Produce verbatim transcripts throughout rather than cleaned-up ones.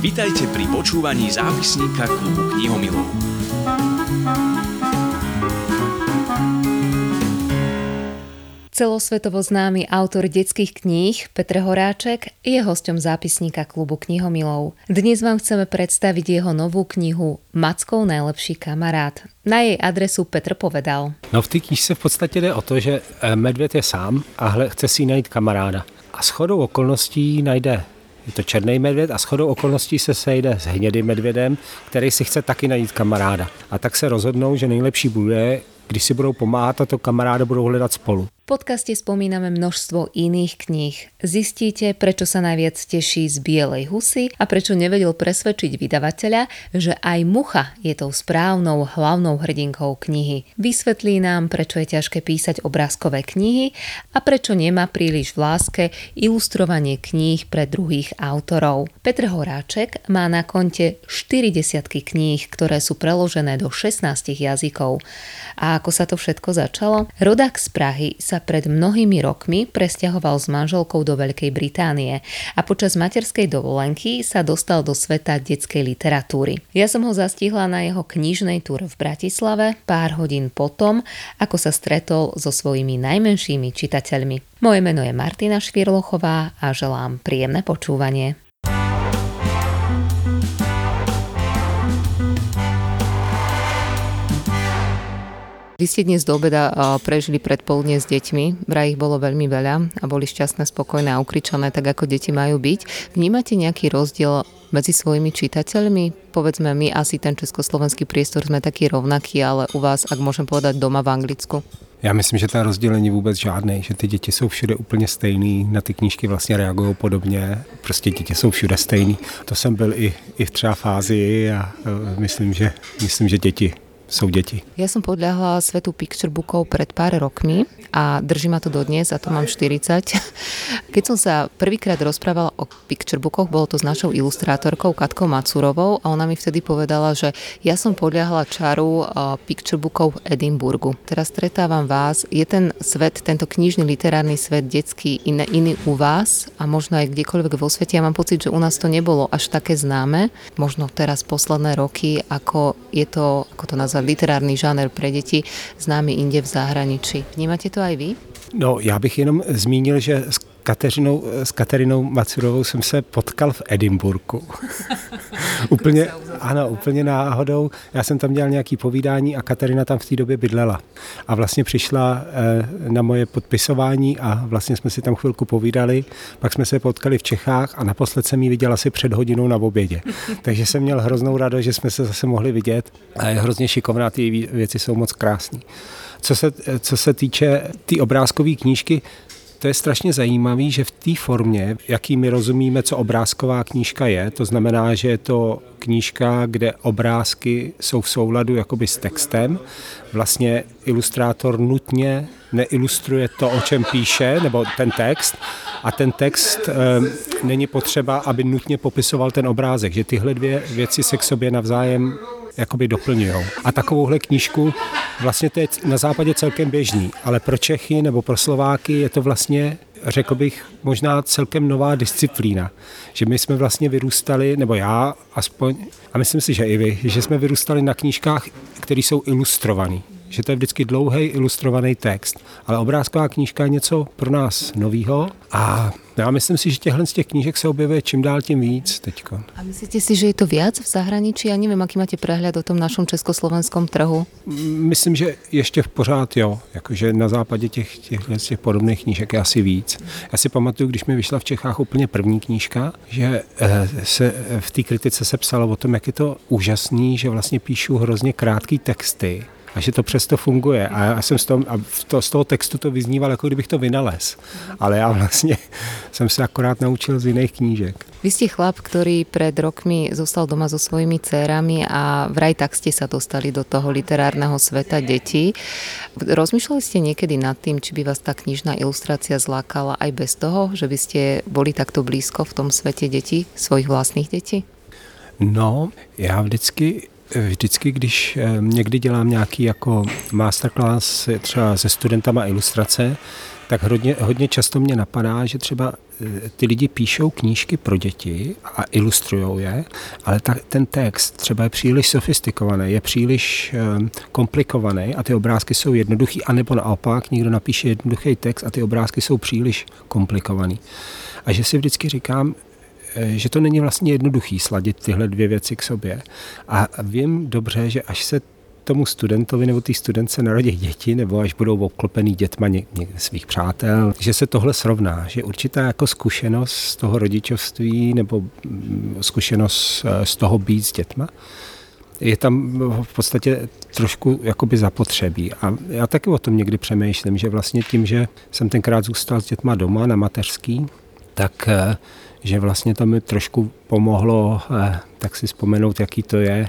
Vítajte pri počúvaní zápisníka klubu knihomilov. Celosvetovo známy autor detských kníh Petr Horáček je hosťom zápisníka klubu knihomilov. Dnes vám chceme predstaviť jeho novú knihu Mackov najlepší kamarát. Na jej adresu Petr povedal: No v té knížce v podstatě jde o to, že medvěd je sám a chce si najít kamaráda. A shodou okolností najde. Je to černý medvěd a shodou okolností se sejde s hnědým medvědem, který si chce taky najít kamaráda. A tak se rozhodnou, že nejlepší bude, když si budou pomáhat a to kamaráda budou hledat spolu. V podcaste spomíname množstvo iných kníh. Zistíte, prečo sa najviac teší z bielej husy a prečo nevedel presvedčiť vydavateľa, že aj mucha je tou správnou hlavnou hrdinkou knihy. Vysvetlí nám, prečo je ťažké písať obrázkové knihy a prečo nemá príliš v láske ilustrovanie kníh pre druhých autorov. Petr Horáček má na konte štyridsiatky kníh, ktoré sú preložené do šestnástich jazykov. A ako sa to všetko začalo? Rodák z Prahy sa pred mnohými rokmi presťahoval s manželkou do Veľkej Británie a počas materskej dovolenky sa dostal do sveta detskej literatúry. Ja som ho zastihla na jeho knižnej túre v Bratislave pár hodín potom, ako sa stretol so svojimi najmenšími čitateľmi. Moje meno je Martina Švirlochová a želám príjemné počúvanie. Vy ste dnes do obeda prežili predpoludne s deťmi, vraj ich bolo veľmi veľa a boli šťastné, spokojné a ukričané, tak ako deti majú byť. Vnímate nejaký rozdiel medzi svojimi čitateľmi? Povedzme, my asi ten československý priestor sme taký rovnaký, ale u vás, ak môžem povedať, doma v Anglicku? Já myslím, že ten rozdíl není vůbec žádný, že ty děti jsou všude úplně stejný, na ty knížky vlastně reagují podobně, prostě děti jsou všude stejný. To jsem byl i, i třeba v Ázii a myslím, že, myslím, že děti sú deti. Ja som podľahla svetu picture bookov pred pár rokmi a drží ma to dodnes a to mám štyridsať. Keď som sa prvýkrát rozprávala o picture bookoch, bolo to s našou ilustrátorkou Katkou Macurovou a ona mi vtedy povedala, že ja som podľahla čaru picture bookov v Edinburgu. Teraz stretávam vás. Je ten svet, tento knižný literárny svet detský iný, iný u vás a možno aj kdekoľvek vo svete. Ja mám pocit, že u nás to nebolo až také známe. Možno teraz posledné roky, ako je to, ako to nazvať, literárny žáner pre deti známy inde v zahraničí. Vnímate to aj vy? No, já bych jenom zmínil, že s Kateřinou, s Katerinou Macurovou jsem se potkal v Edinburgu. Úplně, ano, úplně náhodou. Já jsem tam dělal nějaké povídání a Katerina tam v té době bydlela. A vlastně přišla eh, na moje podpisování a vlastně jsme si tam chvilku povídali. Pak jsme se potkali v Čechách a naposled jsem ji viděl asi před hodinou na obědě. Takže jsem měl hroznou radost, že jsme se zase mohli vidět. A je hrozně šikovná, ty věci jsou moc krásné. Co se, co se týče té obrázkové knížky, to je strašně zajímavé, že v té formě, jaký my rozumíme, co obrázková knížka je, to znamená, že je to knížka, kde obrázky jsou v souladu jakoby s textem. Vlastně ilustrátor nutně neilustruje to, o čem píše, nebo ten text. A ten text e, není potřeba, aby nutně popisoval ten obrázek, že tyhle dvě věci se k sobě navzájem jakoby doplňujou. A takovouhle knížku vlastně to je na západě celkem běžný, ale pro Čechy nebo pro Slováky je to vlastně, řekl bych, možná celkem nová disciplína. Že my jsme vlastně vyrůstali, nebo já aspoň, a myslím si, že i vy, že jsme vyrůstali na knížkách, které jsou ilustrované. Že to je vždycky dlouhý ilustrovaný text. Ale obrázková knížka je něco pro nás novýho a já myslím si, že těchhle z těch knížek se objevuje čím dál tím víc teďko. A myslíte si, že je to viac v zahraničí? Já nevím, jaký máte prehľad o tom našom československom trhu. Myslím, že ještě pořád jo. Jakože na západě těch, těchhle z těch podobných knížek je asi víc. Já si pamatuju, když mi vyšla v Čechách úplně první knížka, že se v té kritice se psalo o tom, jak je to úžasný, že vlastně píšu hrozně krátké texty. A že to přesto funguje. A já jsem z toho, a to, z toho textu to vyzníval, jako kdybych to vynalez. Ale já vlastně jsem se akorát naučil z jiných knížek. Vy ste chlap, ktorý pred rokmi zostal doma so svojimi dcérami a vraj tak ste sa dostali do toho literárneho sveta detí. Rozmýšľali ste niekedy nad tým, či by vás tá knižná ilustrácia zlákala aj bez toho, že by ste boli takto blízko v tom svete detí, svojich vlastných detí? No, já vždycky vždycky, když někdy dělám nějaký jako masterclass třeba se studentama ilustrace, tak hodně, hodně často mě napadá, že třeba ty lidi píšou knížky pro děti a ilustrujou je, ale ta, ten text třeba je příliš sofistikovaný, je příliš um, komplikovaný a ty obrázky jsou jednoduchý, anebo naopak někdo napíše jednoduchý text a ty obrázky jsou příliš komplikovaný. A že si vždycky říkám, že to není vlastně jednoduchý sladit tyhle dvě věci k sobě. A vím dobře, že až se tomu studentovi nebo té studentce narodí děti, nebo až budou obklopený dětma ně, ně, svých přátel, že se tohle srovná, že určitá jako zkušenost z toho rodičovství nebo zkušenost z toho být s dětma je tam v podstatě trošku jakoby zapotřebí. A já taky o tom někdy přemýšlím, že vlastně tím, že jsem tenkrát zůstal s dětma doma na mateřský, tak že vlastně to mi trošku pomohlo tak si vzpomenout, jaký to je.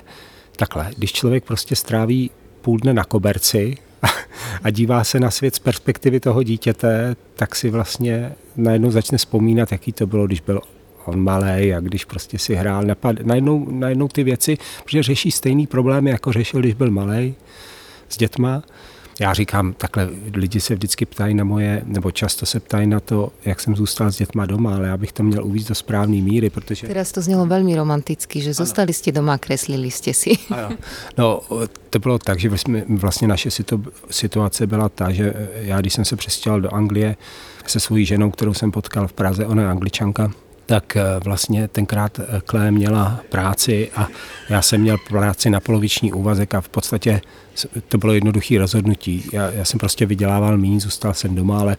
Takhle, když člověk prostě stráví půl dne na koberci a dívá se na svět z perspektivy toho dítěte, tak si vlastně najednou začne vzpomínat, jaký to bylo, když byl on malej a když prostě si hrál. Napad... Najednou, najednou ty věci, protože řeší stejný problémy, jako řešil, když byl malej s dětma. Já říkám, takhle lidi se vždycky ptají na moje, nebo často se ptají na to, jak jsem zůstal s dětma doma, ale já bych to měl uvíct do správný míry, protože... Teraz to znělo velmi romanticky, že zostali jste doma, kreslili jste si. Ano. No, to bylo tak, že vlastně naše situace byla ta, že já, když jsem se přestěhoval do Anglie se svojí ženou, kterou jsem potkal v Praze, ona je Angličanka, tak vlastně tenkrát Claire měla práci a já jsem měl práci na poloviční úvazek a v podstatě to bylo jednoduché rozhodnutí. Já, já jsem prostě vydělával míň, zůstal jsem doma, ale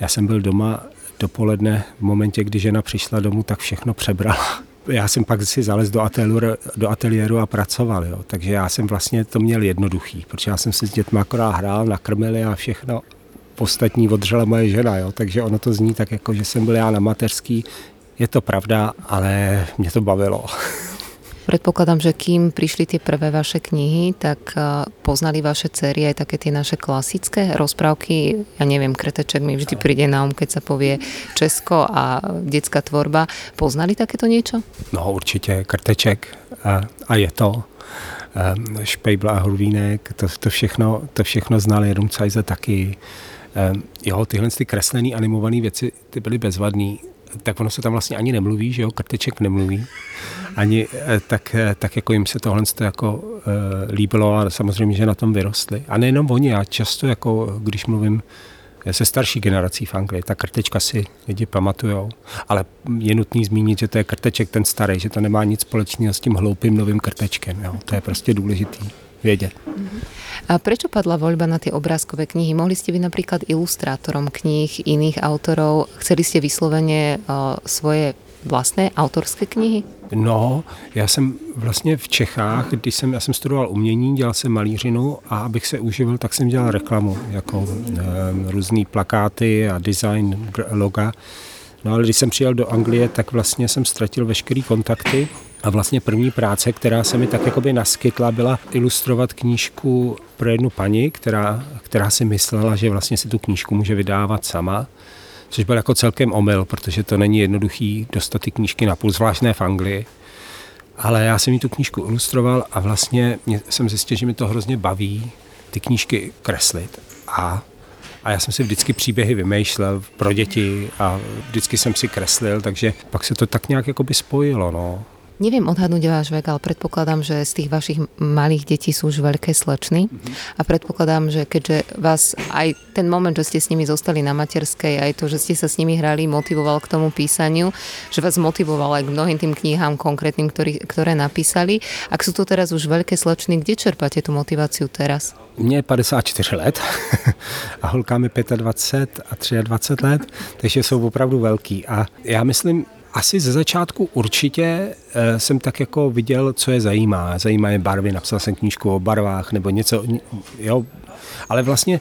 já jsem byl doma dopoledne v momentě, kdy žena přišla domů, tak všechno přebrala. Já jsem pak si zalez do ateliéru, do ateliéru a pracoval, jo. Takže já jsem vlastně to měl jednoduchý, protože já jsem si s dětmi akorát hrál, nakrmili a všechno ostatní odřela moje žena, jo. Takže ono to zní tak jako, že jsem byl já na mateřský. Je to pravda, ale mě to bavilo. Predpokladám, že kým prišli tie prvé vaše knihy, tak poznali vaše cérie aj také tie naše klasické rozprávky. Ja neviem, Krteček mi vždy príde na um, keď sa povie Česko a detská tvorba. Poznali takéto niečo? No určite, Krteček a, a je to. Um, Špejbl a Hurvínek, to, to, všechno, to všechno znali, Rumcajse taky. Um, jo, tyhle ty kreslený, animované věci, ty byly bezvadný. Tak ono se tam vlastně ani nemluví, že jo, Krteček nemluví, ani tak, tak jako jim se tohle jako e, líbilo a samozřejmě, že na tom vyrostli. A nejenom oni, já často jako, když mluvím se starší generací v Anglii, tak Krtečka si lidi pamatujou, ale je nutný zmínit, že to je Krteček ten starý, že to nemá nic společného s tím hloupým novým Krtečkem, jo, to je prostě důležitý vědět. A prečo padla voľba na tie obrázkové knihy? Mohli ste byť napríklad ilustrátorom kníh iných autorov? Chceli ste vyslovene uh, svoje vlastné autorské knihy? No, já jsem vlastně v Čechách, když jsem, já jsem studoval umění, dělal jsem malířinu a abych se uživil, tak jsem dělal reklamu, jako uh, různý plakáty a design loga. No ale když jsem přijel do Anglie, tak vlastně jsem ztratil veškerý kontakty a vlastně první práce, která se mi tak jakoby naskytla, byla ilustrovat knížku pro jednu paní, která, která si myslela, že vlastně si tu knížku může vydávat sama, což byl jako celkem omyl, protože to není jednoduchý dostat ty knížky na půl, zvlášť ne v Anglii. Ale já jsem jí tu knížku ilustroval a vlastně jsem zjistil, že mi to hrozně baví ty knížky kreslit a A já jsem si vždycky příběhy vymýšlel pro děti a vždycky jsem si kreslil, takže pak se to tak nějak jakoby spojilo, no. Neviem odhadnúť váš vek, ale predpokladám, že z tých vašich malých detí sú už veľké slečny a predpokladám, že keďže vás aj ten moment, že ste s nimi zostali na materskej, aj to, že ste sa s nimi hrali, motivoval k tomu písaniu, že vás motivoval aj k mnohým tým knihám konkrétnym, ktorý, ktoré napísali. Ak sú to teraz už veľké slečny, kde čerpáte tú motiváciu teraz? Mne je padesát čtyři let a holkám je dvacet pět a dvacet tři let, takže sú opravdu veľký a ja myslím, asi ze začátku určitě e, jsem tak jako viděl, co je zajímá. Zajímá je barvy, napsal jsem knížku o barvách nebo něco, jo. Ale vlastně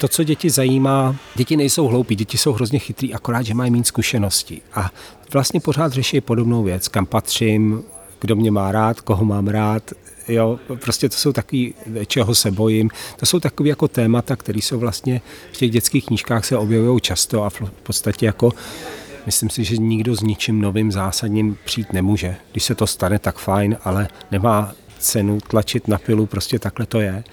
to, co děti zajímá, děti nejsou hloupí, děti jsou hrozně chytrý, akorát, že mají méně zkušenosti. A vlastně pořád řeší podobnou věc, kam patřím, kdo mě má rád, koho mám rád, jo. Prostě to jsou takový, čeho se bojím. To jsou takový jako témata, které jsou vlastně v těch dětských knížkách se objevují často a v podstatě jako... Myslím si, že nikdo s ničím novým zásadním přijít nemůže. Když se to stane, tak fajn, ale nemá cenu, tlačit na pilu, prostě takhle to je.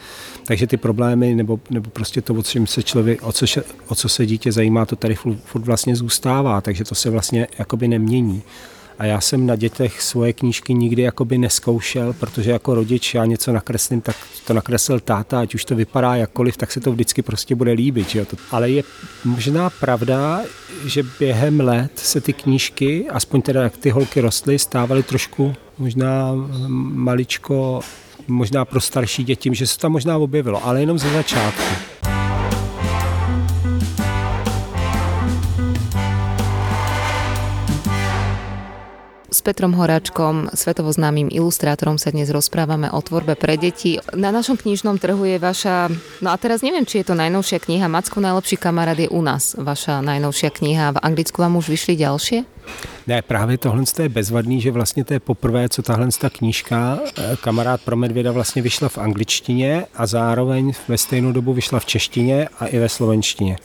Takže ty problémy nebo, nebo prostě to, o, se člověk, o, co, o co se dítě zajímá, to tady furt vlastně zůstává, takže to se vlastně jakoby nemění. A já jsem na dětech svoje knížky nikdy jakoby neskoušel, protože jako rodič já něco nakreslím, tak to nakreslil táta, ať už to vypadá jakkoliv, tak se to vždycky prostě bude líbit. Že? Ale je možná pravda, že během let se ty knížky, aspoň teda jak ty holky rostly, stávaly trošku možná maličko, možná pro starší děti, že se to tam možná objevilo, ale jenom ze začátku. S Petrom Horáčkom, svetovo známym ilustrátorom, sa dnes rozprávame o tvorbe pre deti. Na našom knižnom trhu je vaša, no a teraz neviem, či je to najnovšia kniha, Mackov najlepší kamarát je u nás vaša najnovšia kniha. V Anglicku vám už vyšli ďalšie? Ne, právě tohle je bezvadný, že vlastně to je poprvé, co tahle knížka Kamarád pro medvěda vlastně vyšla v angličtině a zároveň ve stejnou dobu vyšla v češtině a i ve slovenštině,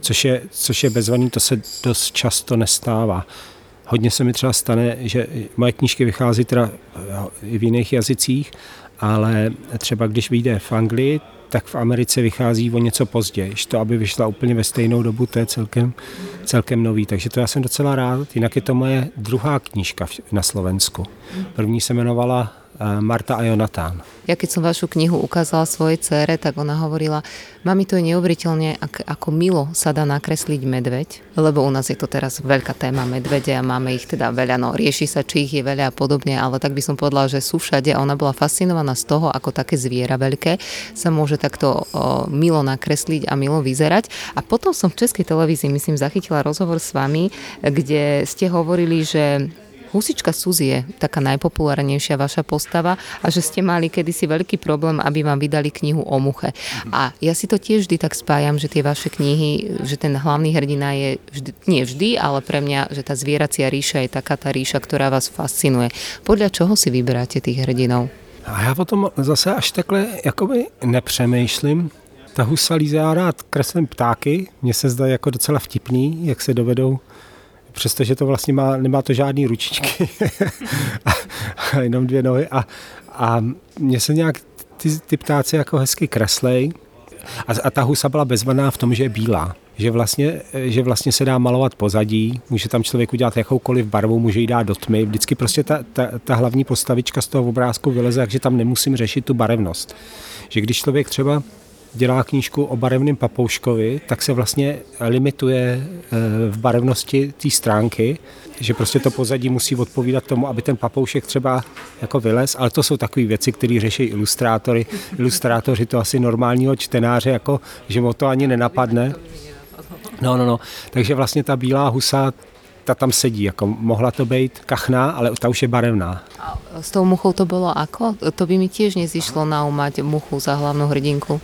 což je, což je bezvadný, to se dost často nestává. Hodně se mi třeba stane, že moje knížky vychází teda i v jiných jazycích, ale třeba když vyjde v Anglii, tak v Americe vychází o něco později. To, aby vyšla úplně ve stejnou dobu, to je celkem, celkem nový. Takže to já jsem docela rád. Jinak je to moje druhá knížka na Slovensku. První se jmenovala Marta a Jonatán. Ja keď som vašu knihu ukázala svojej dcére, tak ona hovorila, mami, to je neuveriteľne, ako milo sa dá nakresliť medveď, lebo u nás je to teraz veľká téma medvede a máme ich teda veľa, no rieši sa, či ich je veľa a podobne, ale tak by som povedala, že sú všade a ona bola fascinovaná z toho, ako také zviera veľké sa môže takto milo nakresliť a milo vyzerať. A potom som v Českej televízii, myslím, zachytila rozhovor s vami, kde ste hovorili, že Husička Suzy je taká najpopulárnejšia vaša postava a že ste mali kedysi veľký problém, aby vám vydali knihu o muche. A ja si to tiež vždy tak spájam, že tie vaše knihy, že ten hlavný hrdina je vždy, nie vždy, ale pre mňa, že tá zvieracia ríša je taká tá ríša, ktorá vás fascinuje. Podľa čoho si vyberáte tých hrdinov? A ja potom zase až takhle jakoby nepřemýšlím. Ta husalí, já rád kreslím ptáky, mně se zdá jako docela vtipný, jak se dovedou, přestože to vlastně má, nemá to žádný ručičky a, a jenom dvě nohy a, a mě se nějak ty, ty ptáci jako hezky kreslej a, a ta husa byla bezvaná v tom, že je bílá, že vlastně, že vlastně se dá malovat pozadí, může tam člověk udělat jakoukoliv barvu, může ji dát do tmy, vždycky prostě ta, ta, ta hlavní postavička z toho obrázku vyleze, takže tam nemusím řešit tu barevnost, že když člověk třeba dělá knížku o barevném papouškovi, tak se vlastně limituje v barevnosti té stránky, že prostě to pozadí musí odpovídat tomu, aby ten papoušek třeba jako vylez, ale to jsou takové věci, které řeší ilustrátory. Ilustrátoři to asi normálního čtenáře, jako, že mu to ani nenapadne. No, no, no. Takže vlastně ta bílá husa, ta tam sedí, jako mohla to být kachná, ale ta už je barevná. A s tou muchou to bylo ako? To by mi tiež nezišlo naumať muchu za hlavnou hrdinku.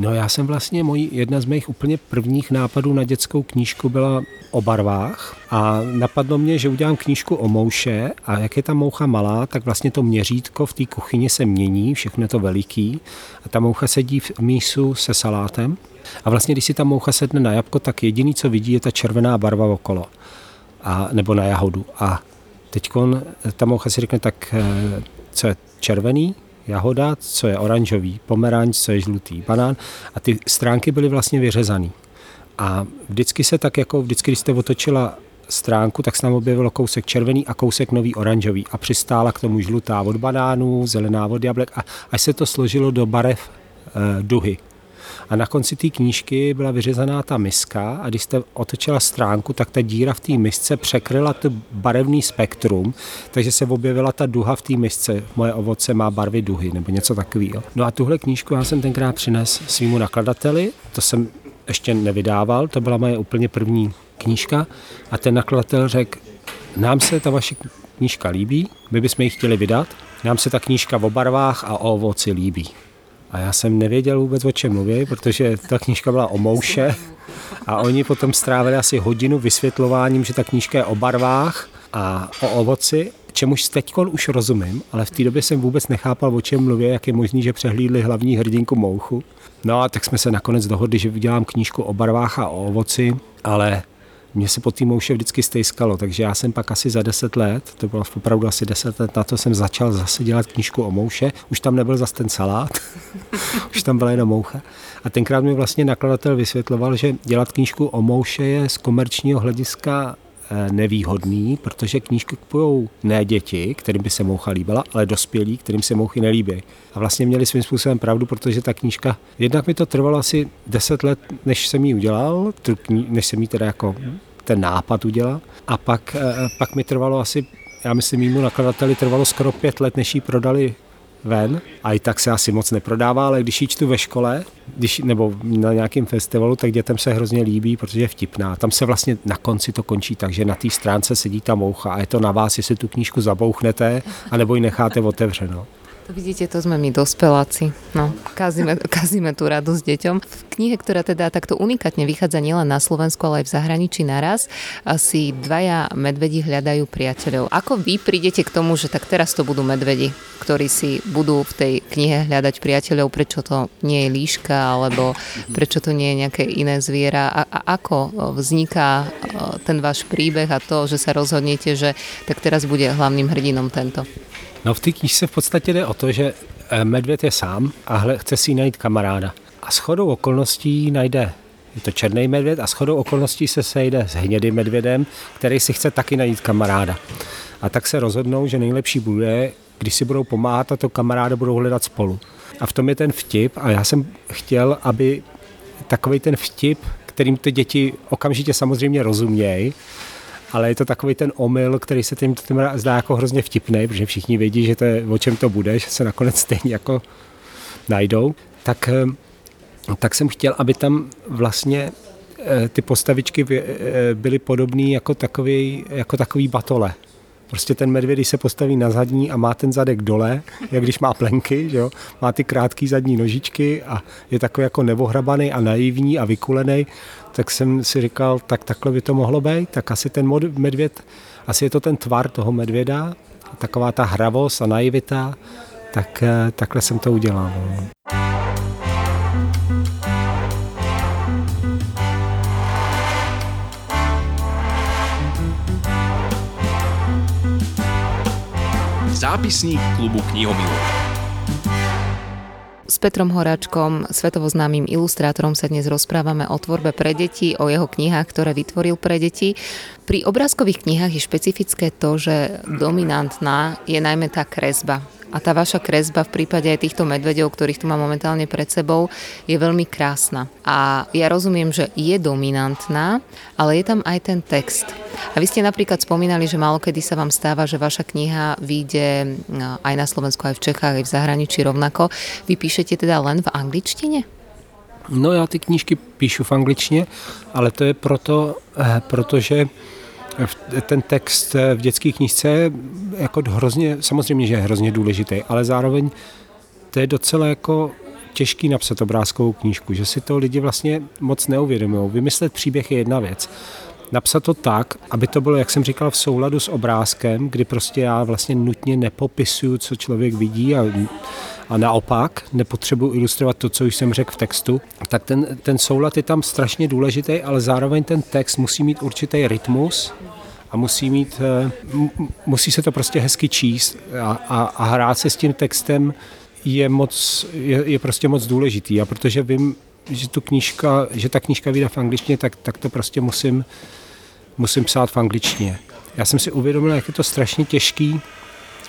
No já jsem vlastně, mojí, jedna z mých úplně prvních nápadů na dětskou knížku byla o barvách a napadlo mě, že udělám knížku o mouše a jak je ta moucha malá, tak vlastně to měřítko v té kuchyni se mění, všechno je to veliký a ta moucha sedí v mísu se salátem a vlastně když si ta moucha sedne na jabko, tak jediný, co vidí, je ta červená barva okolo a, nebo na jahodu a teďkon ta moucha si řekne, tak co je červený, jahoda, co je oranžový, pomeranč, co je žlutý, banán a ty stránky byly vlastně vyřezaný. A vždycky se tak jako, vždycky, když jste otočila stránku, tak se nám objevilo kousek červený a kousek nový oranžový a přistála k tomu žlutá od banánů, zelená od jablek a až se to složilo do barev e, duhy. A na konci té knížky byla vyřezaná ta miska a když jste otočila stránku, tak ta díra v té misce překryla to barevný spektrum, takže se objevila ta duha v té misce. Moje ovoce má barvy duhy nebo něco takového. No a tuhle knížku já jsem tenkrát přinesl svýmu nakladateli, to jsem ještě nevydával, to byla moje úplně první knížka a ten nakladatel řekl, nám se ta vaše knížka líbí, my bychom ji chtěli vydat, nám se ta knížka o barvách a o ovoci líbí. A já jsem nevěděl vůbec, o čem mluví, protože ta knížka byla o mouše a oni potom strávili asi hodinu vysvětlováním, že ta knížka je o barvách a o ovoci, čemuž teďkon už rozumím, ale v té době jsem vůbec nechápal, o čem mluví, jak je možný, že přehlídli hlavní hrdinku mouchu. No a tak jsme se nakonec dohodli, že udělám knížku o barvách a o ovoci, ale Mně se pod tým mouše vždycky stejskalo, takže já jsem pak asi za deset let, to bylo opravdu asi deset let, na to jsem začal zase dělat knížku o mouše. Už tam nebyl zase ten salát, už tam byla jenom moucha. A tenkrát mi vlastně nakladatel vysvětloval, že dělat knížku o mouše je z komerčního hlediska nevýhodný, protože knížky kupujou ne děti, kterým by se moucha líbila, ale dospělí, kterým se mouchy nelíbí. A vlastně měli svým způsobem pravdu, protože ta knížka, jednak mi to trvalo asi deset let, než jsem ji udělal, než jsem ji teda jako ten nápad udělal. A pak, pak mi trvalo asi, já myslím, mýmu nakladateli trvalo skoro pět let, než ji prodali ven. A i tak se asi moc neprodává, ale když ji čtu ve škole když, nebo na nějakém festivalu, tak dětem se hrozně líbí, protože je vtipná. Tam se vlastně na konci to končí, takže na té stránce sedí ta moucha a je to na vás, jestli tu knížku zabouchnete anebo ji necháte otevřenou. To vidíte, to sme my dospeláci. No, kazíme, kazíme tú radosť deťom. V knihe, ktorá teda takto unikátne vychádza nielen na Slovensku, ale aj v zahraničí naraz, si dvaja medvedi hľadajú priateľov. Ako vy prídete k tomu, že tak teraz to budú medvedi, ktorí si budú v tej knihe hľadať priateľov? Prečo to nie je líška, alebo prečo to nie je nejaké iné zviera? A, a ako vzniká ten váš príbeh a to, že sa rozhodnete, že tak teraz bude hlavným hrdinom tento? No, v té knížce v podstatě jde o to, že medvěd je sám a chce si najít kamaráda. A shodou okolností najde, je to černý medvěd, a shodou okolností se sejde s hnědým medvědem, který si chce taky najít kamaráda. A tak se rozhodnou, že nejlepší bude, když si budou pomáhat a to kamaráda budou hledat spolu. A v tom je ten vtip a já jsem chtěl, aby takovej ten vtip, kterým ty děti okamžitě samozřejmě rozumějí, ale je to takový ten omyl, který se tím zdá jako hrozně vtipnej, protože všichni vědí, že to je, o čem to bude, že se nakonec stejně jako najdou. Tak, tak jsem chtěl, aby tam vlastně ty postavičky byly podobné jako takový, jako takový batole. Prostě ten medvěd, když se postaví na zadní a má ten zadek dole, jak když má plenky, že jo? Má ty krátké zadní nožičky a je takový jako nevohrabaný a naivní a vykulený, tak jsem si říkal, tak takhle by to mohlo být, tak asi ten medvěd, asi je to ten tvar toho medvěda, taková ta hravost a naivita, tak takhle jsem to udělal. Zápisník klubu knihomilov. S Petrom Horáčkom, svetovo známym ilustrátorom, sa dnes rozprávame o tvorbe pre deti, o jeho knihách, ktoré vytvoril pre deti. Pri obrázkových knihách je špecifické to, že dominantná je najmä tá kresba. A tá vaša kresba v prípade aj týchto medvedov, ktorých tu mám momentálne pred sebou, je veľmi krásna. A ja rozumiem, že je dominantná, ale je tam aj ten text. A vy ste napríklad spomínali, že málokedy sa vám stáva, že vaša kniha vyjde aj na Slovensku, aj v Čechách, aj v zahraničí rovnako. Vy píšete teda len v angličtine? No, ja ty knížky píšu v angličtině, ale to je proto, protože ten text v dětské knížce je jako hrozně, samozřejmě, že je hrozně důležitý, ale zároveň to je docela jako těžký napsat obrázkovou knížku, že si to lidi vlastně moc neuvědomují. Vymyslet příběh je jedna věc. Napsat to tak, aby to bylo, jak jsem říkal, v souladu s obrázkem, kdy prostě já vlastně nutně nepopisuju, co člověk vidí a, a naopak nepotřebuji ilustrovat to, co už jsem řekl v textu. Tak ten, ten soulad je tam strašně důležitý, ale zároveň ten text musí mít určitý rytmus a musí mít, musí se to prostě hezky číst a, a, a hrát se s tím textem je, moc, je, je prostě moc důležitý. A protože vím, že tu knížka, že ta knížka vyjde v angličtině, tak, tak to prostě musím, musím psát v angličtině. Já jsem si uvědomil, jak je to strašně těžký,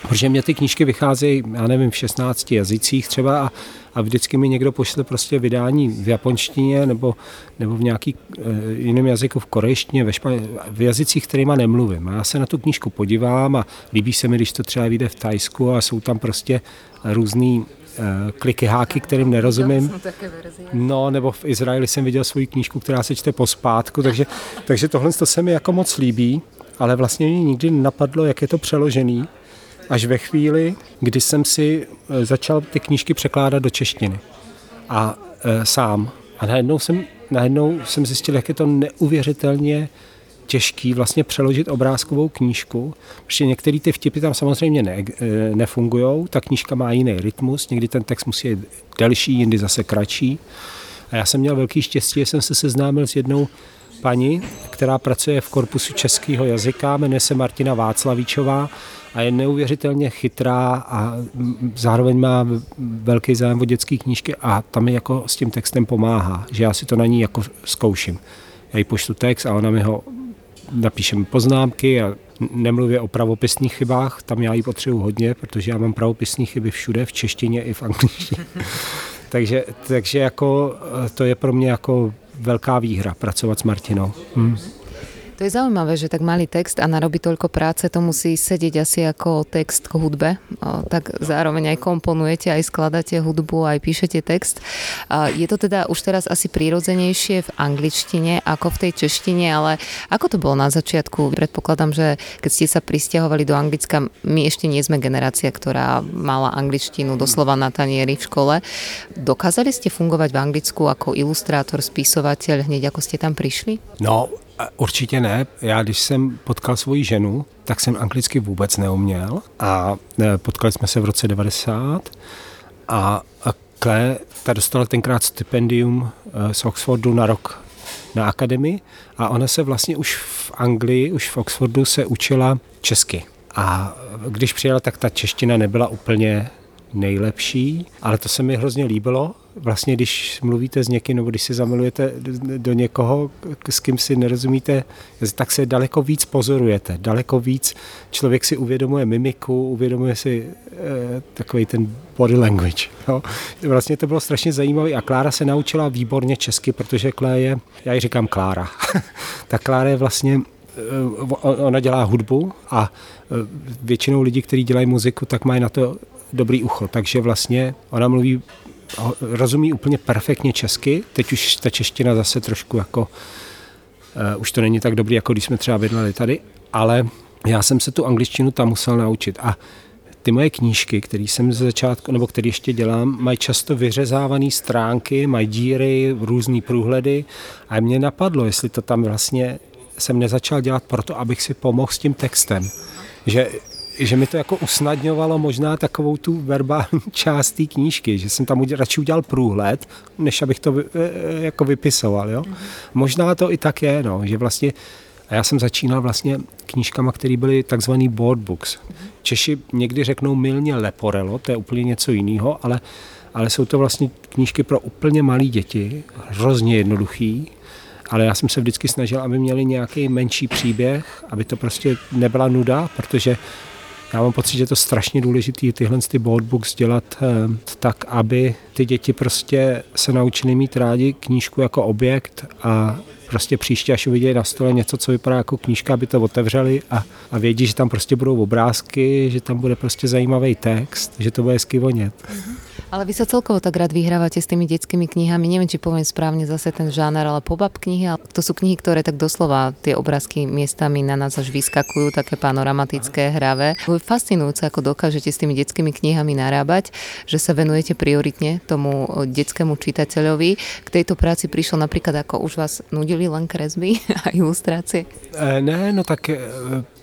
protože mě ty knížky vycházejí, já nevím, v šestnácti jazycích třeba a, a vždycky mi někdo pošle prostě vydání v japonštině nebo, nebo v nějaký e, jiném jazyku, v korejštině, ve španě, v jazycích, kterýma nemluvím. A já se na tu knížku podívám a líbí se mi, když to třeba vyjde v Thajsku a jsou tam prostě různý kliky, háky, kterým nerozumím. No, nebo v Izraeli jsem viděl svou knížku, která se čte pospátku, takže, takže tohle to se mi jako moc líbí, ale vlastně mi nikdy nenapadlo, jak je to přeložený, až ve chvíli, kdy jsem si začal ty knížky překládat do češtiny. A e, sám. A najednou jsem, najednou jsem zjistil, jak je to neuvěřitelně těžký vlastně přeložit obrázkovou knížku, protože některé ty vtipy tam samozřejmě ne, nefungujou, ta knížka má jiný rytmus, někdy ten text musí být delší, jindy zase kratší. A já jsem měl velký štěstí, že jsem se seznámil s jednou paní, která pracuje v korpusu českého jazyka, jmenuje se Martina Václavíčková a je neuvěřitelně chytrá a zároveň má velký zájem o dětské knížky a tam mi jako s tím textem pomáhá, že já si to na ní jako zkouším. Já jí pošlu text a ona mi ho napíše mi poznámky a nemluvě o pravopisných chybách, tam já ji potřebuji hodně, protože já mám pravopisní chyby všude, v češtině i v angličtině. takže, takže jako to je pro mě jako veľká výhra pracovať s Martinou. Hm. To je zaujímavé, že tak malý text a narobí toľko práce, to musí sedieť asi ako text k hudbe. O, tak zároveň aj komponujete, aj skladáte hudbu, aj píšete text. A je to teda už teraz asi prirodzenejšie v angličtine ako v tej češtine, ale ako to bolo na začiatku? Predpokladám, že keď ste sa prisťahovali do Anglicka, my ešte nie sme generácia, ktorá mala angličtinu doslova na tanieri v škole. Dokázali ste fungovať v Anglicku ako ilustrátor, spisovateľ hneď ako ste tam prišli? No, určitě ne. Já když jsem potkal svoji ženu, tak jsem anglicky vůbec neuměl a potkali jsme se v roce devadesát a Claire, ta dostala tenkrát stipendium z Oxfordu na rok na akademii a ona se vlastně už v Anglii, už v Oxfordu se učila česky a když přijela, tak ta čeština nebyla úplně nejlepší, ale to se mi hrozně líbilo. Vlastně, když mluvíte s někým, nebo když se zamilujete do někoho, s kým si nerozumíte, tak se daleko víc pozorujete, daleko víc člověk si uvědomuje mimiku, uvědomuje si e, takový ten body language. No. Vlastně to bylo strašně zajímavé a Klára se naučila výborně česky, protože Klé je, já ji říkám Klára, ta Klára je vlastně ona dělá hudbu a většinou lidi, kteří dělají muziku, tak mají na to dobrý ucho, takže vlastně ona mluví, rozumí úplně perfektně česky, teď už ta čeština zase trošku jako, uh, už to není tak dobrý, jako když jsme třeba bydleli tady, ale já jsem se tu angličtinu tam musel naučit a ty moje knížky, které jsem ze začátku, nebo které ještě dělám, mají často vyřezávané stránky, mají díry, různé průhledy a mě napadlo, jestli to tam vlastně jsem nezačal dělat proto, abych si pomohl s tím textem, že že mi to jako usnadňovalo možná takovou tu verbální část té knížky, že jsem tam radši udělal průhled, než abych to vy, jako vypisoval. Jo? Možná to i tak je, no, že vlastně, a já jsem začínal vlastně knížkama, které byly takzvaný board books. Češi někdy řeknou mylně leporelo, to je úplně něco jiného, ale, ale jsou to vlastně knížky pro úplně malé děti, hrozně jednoduchý, ale já jsem se vždycky snažil, aby měli nějaký menší příběh, aby to prostě nebyla nuda, protože já mám pocit, že je to strašně důležité tyhle ty board books dělat eh, tak, aby ty děti prostě se naučily mít rádi knížku jako objekt a prostě příště, až uvidějí na stole něco, co vypadá jako knížka, aby to otevřeli a, a vědí, že tam prostě budou obrázky, že tam bude prostě zajímavý text, že to bude hezky vonět. Ale vy sa celkovo tak rád vyhrávate s tými detskými knihami. Neviem, či poviem správne zase ten žáner, ale pop-up knihy. To sú knihy, ktoré tak doslova tie obrázky miestami na nás až vyskakujú, také panoramatické, hravé. Je fascinujúce, ako dokážete s tými detskými knihami narábať, že sa venujete prioritne tomu detskému čitateľovi. K tejto práci prišlo napríklad, ako už vás nudili len kresby a ilustrácie? E, ne, no tak,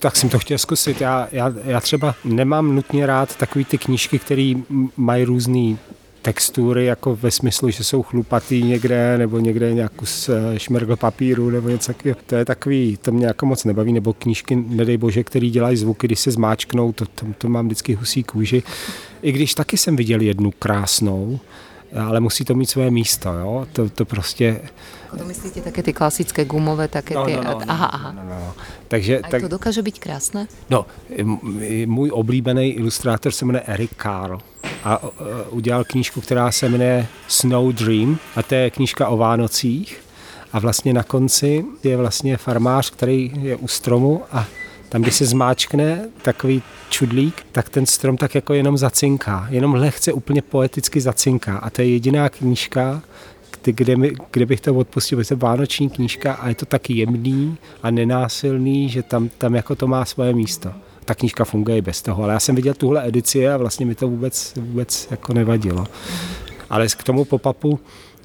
tak som to chtěl zkusit. Já, já, já třeba nemám nutně rád takový ty knížky, které mají různý textury, jako ve smyslu, že jsou chlupatý někde, nebo někde nějakou šmergl papíru, nebo něco takového. To je takový, to mě jako moc nebaví, nebo knížky, nedej bože, který dělají zvuky, když se zmáčknou, to, to, to mám vždycky husí kůži. I když taky jsem viděl jednu krásnou, ale musí to mít svoje místo, jo, to, to prostě... To myslíte také ty klasické gumové, také no, ty... No, no, aha, aha. No, no, no. Takže, a tak... to dokáže být krásné? No, můj oblíbený ilustrátor se jmenuje Eric Carle a udělal knížku, která se jmenuje Snow Dream a to je knížka o Vánocích a vlastně na konci je vlastně farmář, který je u stromu a tam, když se zmáčkne takový čudlík, tak ten strom tak jako jenom zacinká, jenom lehce úplně poeticky zacinká a to je jediná knížka, Kde, mi, kde bych to odpustil, protože to je vánoční knížka a je to taky jemný a nenásilný, že tam, tam jako to má svoje místo. Ta knížka funguje i bez toho, ale já jsem viděl tuhle edici a vlastně mi to vůbec, vůbec jako nevadilo. Ale k tomu pop-upu,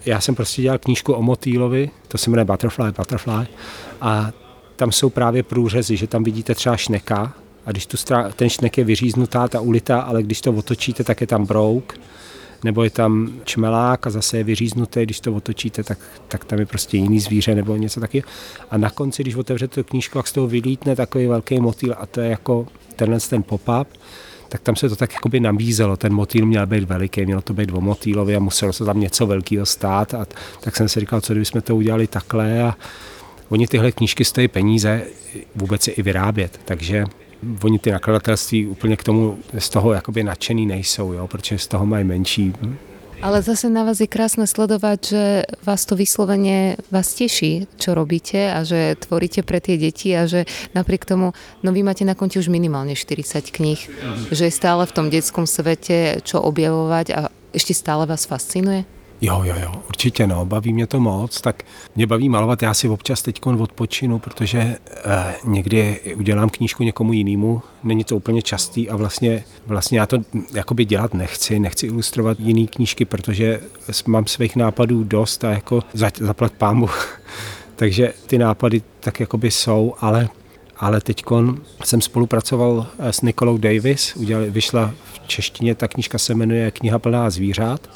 já jsem prostě dělal knížku o motýlovi, to se jmenuje Butterfly, Butterfly a tam jsou právě průřezy, že tam vidíte třeba šneka a když tu strá, ten šnek je vyříznutá, ta ulitá, ale když to otočíte, tak je tam brouk. nebo je tam čmelák a zase je vyříznutý, když to otočíte, tak, tak tam je prostě jiný zvíře nebo něco takového. A na konci, když otevřete tu knížku, tak z toho vylítne takový velký motýl a to je jako tenhle ten pop-up, tak tam se to tak jakoby nabízelo. Ten motýl měl být veliký, mělo to být dvomotýlový a muselo se tam něco velkého stát. A tak jsem si říkal, co kdybychom to udělali takhle. A oni tyhle knížky stojí peníze vůbec je i vyrábět, takže oni ty nakladatelství úplně k tomu z toho jakoby nadšený nejsou, jo, protože z toho mají menší. Ale zase na vás je krásne sledovať, že vás to vyslovene vás teší, čo robíte a že tvoríte pre tie deti a že napriek tomu, no vy máte na konte už minimálne štyridsať kníh, že je stále v tom detskom svete čo objavovať a ešte stále vás fascinuje? Jo, jo, jo, určitě no, baví mě to moc, tak mě baví malovat, já si občas teď odpočinu, protože eh, někdy udělám knížku někomu jinému, není to úplně častý a vlastně, vlastně já to jakoby dělat nechci, nechci ilustrovat jiné knížky, protože mám svých nápadů dost a jako za, zaplat pámu, takže ty nápady tak jakoby jsou, ale... Ale teď jsem spolupracoval s Nikolou Davis, udělali, vyšla v češtině, ta knížka se jmenuje Kníha plná zvířat,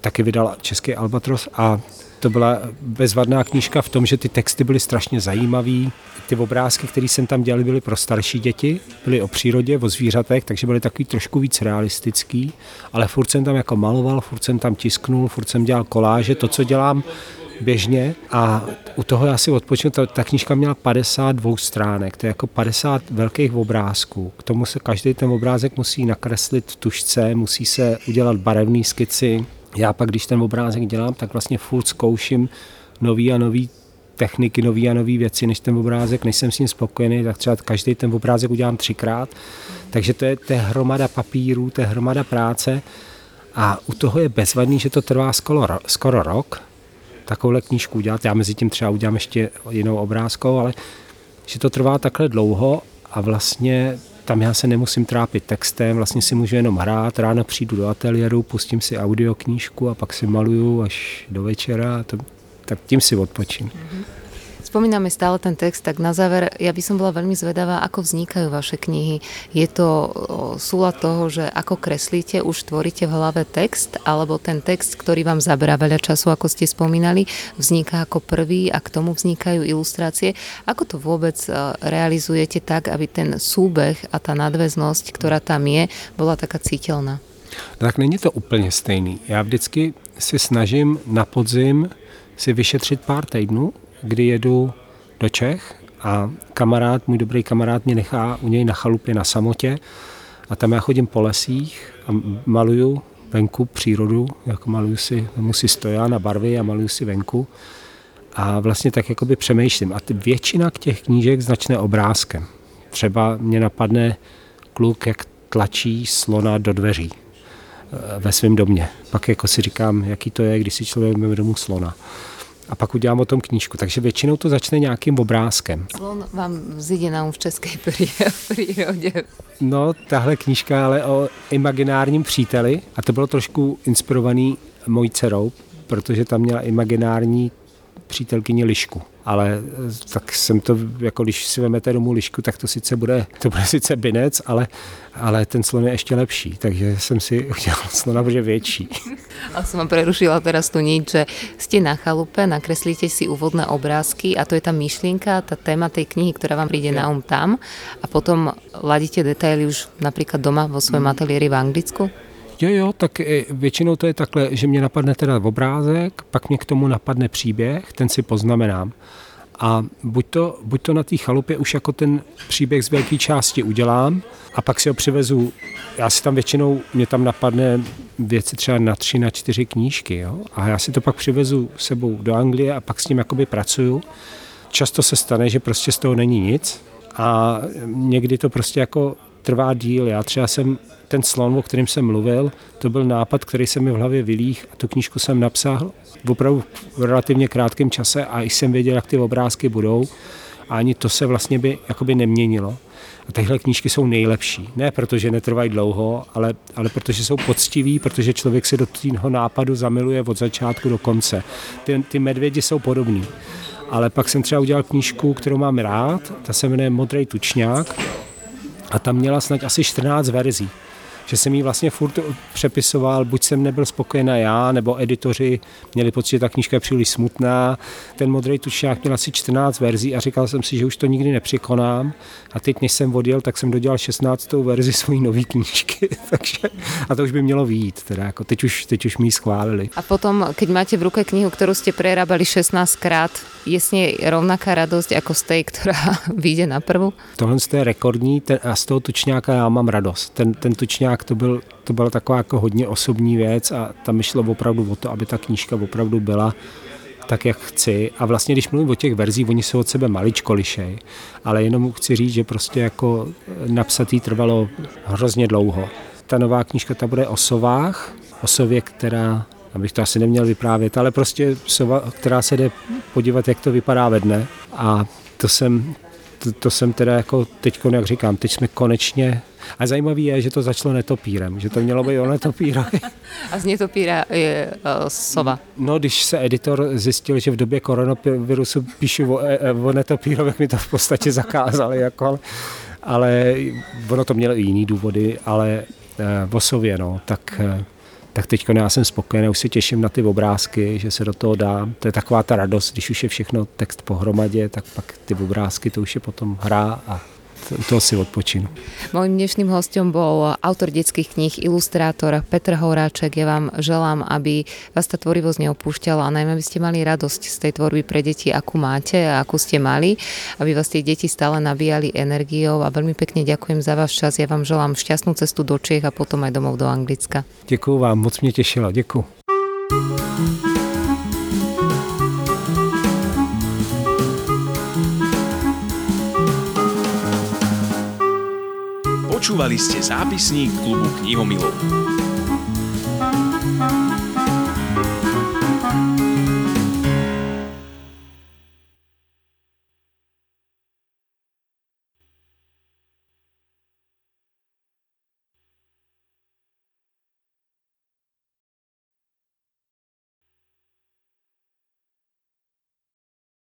taky vydal Český Albatros a to byla bezvadná knížka v tom, že ty texty byly strašně zajímavý. Ty obrázky, které jsem tam dělal, byly pro starší děti, byly o přírodě, o zvířatech, takže byly takový trošku víc realistický, ale furt jsem tam jako maloval, furt jsem tam tisknul, furt jsem dělal koláže, to, co dělám běžně a u toho já si odpočnu, ta, ta knížka měla padesát dva stránek, to je jako padesát velkých obrázků, k tomu se každý ten obrázek musí nakreslit v tušce, musí se udělat barevné skici. Já pak, když ten obrázek dělám, tak vlastně furt zkouším nový a nový techniky, nový a nový věci, než ten obrázek, než jsem s ním spokojený, tak třeba každý ten obrázek udělám třikrát, takže to je, to je hromada papírů, to je hromada práce a u toho je bezvadný, že to trvá skoro, skoro rok, takovouhle knížku udělat, já mezi tím třeba udělám ještě jinou obrázkou, ale že to trvá takhle dlouho a vlastně tam já se nemusím trápit textem, vlastně si můžu jenom hrát, ráno přijdu do ateliéru, pustím si audioknížku a pak si maluju až do večera, to, tak tím si odpočím. Spomíname stále ten text, tak na záver, ja by som bola veľmi zvedavá, ako vznikajú vaše knihy. Je to súlad toho, že ako kreslíte, už tvoríte v hlave text, alebo ten text, ktorý vám zaberá veľa času, ako ste spomínali, vzniká ako prvý a k tomu vznikajú ilustrácie. Ako to vôbec realizujete tak, aby ten súbeh a tá nadväznosť, ktorá tam je, bola taká cítelná? No, tak není to úplne stejný. Ja vždycky si snažím na podzim si vyšetřiť pár týdnů, kdy jedu do Čech a kamarád, můj dobrý kamarád mě nechá u něj na chalupě na samotě a tam já chodím po lesích a maluju venku přírodu, jako maluju si, musí stojan a barvy a maluju si venku a vlastně tak jakoby přemýšlím a většina těch knížek začne obrázkem. Třeba mě napadne kluk, jak tlačí slona do dveří ve svém domě. Pak jako si říkám, jaký to je, když si člověk vezme domů slona. A pak udělám o tom knížku, takže většinou to začne nějakým obrázkem. Slon vám vzíde nám v české přírodě. No, tahle knížka ale o imaginárním příteli a to bylo trošku inspirovaný mojí dcerou, protože tam měla imaginární přítelkyni lišku. Ale tak jsem to, jako když si vemete domů lišku, tak to sice bude, to bude sice binec, ale, ale ten slon je ještě lepší, takže jsem si udělal slona, protože větší. A jsem vám prerušila teraz tu niť, že ste na chalupe, nakreslíte si úvodné obrázky a to je tá myšlienka, tá téma tej knihy, ktorá vám príde na um tam a potom ladíte detaily už napríklad doma vo svojom ateliéri v Anglicku? Jo, jo, tak většinou to je takhle, že mě napadne teda obrázek, pak mě k tomu napadne příběh, ten si poznamenám. A buď to, buď to na té chalupě už jako ten příběh z velké části udělám a pak si ho přivezu, já si tam většinou, mě tam napadne věci třeba na tři, na čtyři knížky, jo? A já si to pak přivezu sebou do Anglie a pak s tím jakoby pracuju. Často se stane, že prostě z toho není nic a někdy to prostě jako trvá díl. Já třeba jsem ten slon, o kterém jsem mluvil, to byl nápad, který se mi v hlavě vylíh a tu knížku jsem napsal v opravdu v relativně krátkém čase a i jsem věděl, jak ty obrázky budou a ani to se vlastně by jakoby neměnilo. A tyhle knížky jsou nejlepší. Ne protože netrvají dlouho, ale, ale protože jsou poctiví, protože člověk se do toho nápadu zamiluje od začátku do konce. Ty, ty medvědi jsou podobný. Ale pak jsem třeba udělal knížku, kterou mám rád, ta se jmenuje Modrej Tučňák a tam měla snad asi čtrnáct verzí. že jsem jí vlastně furt přepisoval, buď jsem nebyl spokojená já, nebo editoři měli pocit, že ta knížka je příliš smutná. Ten Modrej Tučňák měl asi čtrnáct verzí a říkal jsem si, že už to nikdy nepřekonám. A teď, než jsem odjel, tak jsem dodělal šestnáctou verzi svojí nový knížky. Takže, a to už by mělo vyjít. Teda jako teď už, teď už mi ji schválili. A potom, keď máte v ruke knihu, kterou jste prerábali šestnáctkrát, je s nej rovnaká radosť ako z tej, ktorá vyjde na prvú? Tohle je rekordní ten, a z toho Tučňáka já mám radost. Ten, ten Tučňák to byl, to byla taková jako hodně osobní věc a tam šlo opravdu o to, aby ta knížka opravdu byla tak, jak chci. A vlastně, když mluvím o těch verzích, oni se od sebe maličko lišej. Ale jenom chci říct, že prostě jako napsatý trvalo hrozně dlouho. Ta nová knížka, ta bude o sovách, o sově, která... abych to asi neměl vyprávět, ale prostě sova, která se jde podívat, jak to vypadá ve dne. A to jsem, to, to jsem teda jako teď, jak říkám, teď jsme konečně... A zajímavý je, že to začalo netopírem, že to mělo být o netopírovi. A z netopíra je uh, sova. No, když se editor zjistil, že v době koronavirusu píšu o, o netopírovech, mi to v podstatě zakázali, jako, ale ono to mělo i jiný důvody, ale uh, o sově, no, tak... Uh, tak teďko já jsem spokojený, už se těším na ty obrázky, že se do toho dám. To je taková ta radost, když už je všechno text pohromadě, tak pak ty obrázky, to už je potom hra a to si odpočinu. Mojím dnešným hostom bol autor detských kníh, ilustrátor Petr Horáček. Ja vám želám, aby vás tá tvorivosť neopúšťala a najmä by ste mali radosť z tej tvorby pre deti, akú máte a akú ste mali, aby vás tie deti stále nabíjali energiou a veľmi pekne ďakujem za váš čas. Ja vám želám šťastnú cestu do Čiech a potom aj domov do Anglicka. Ďakujem vám, moc mne tešilo. Ďakujem. Počúvali ste zápisník klubu knihomilov.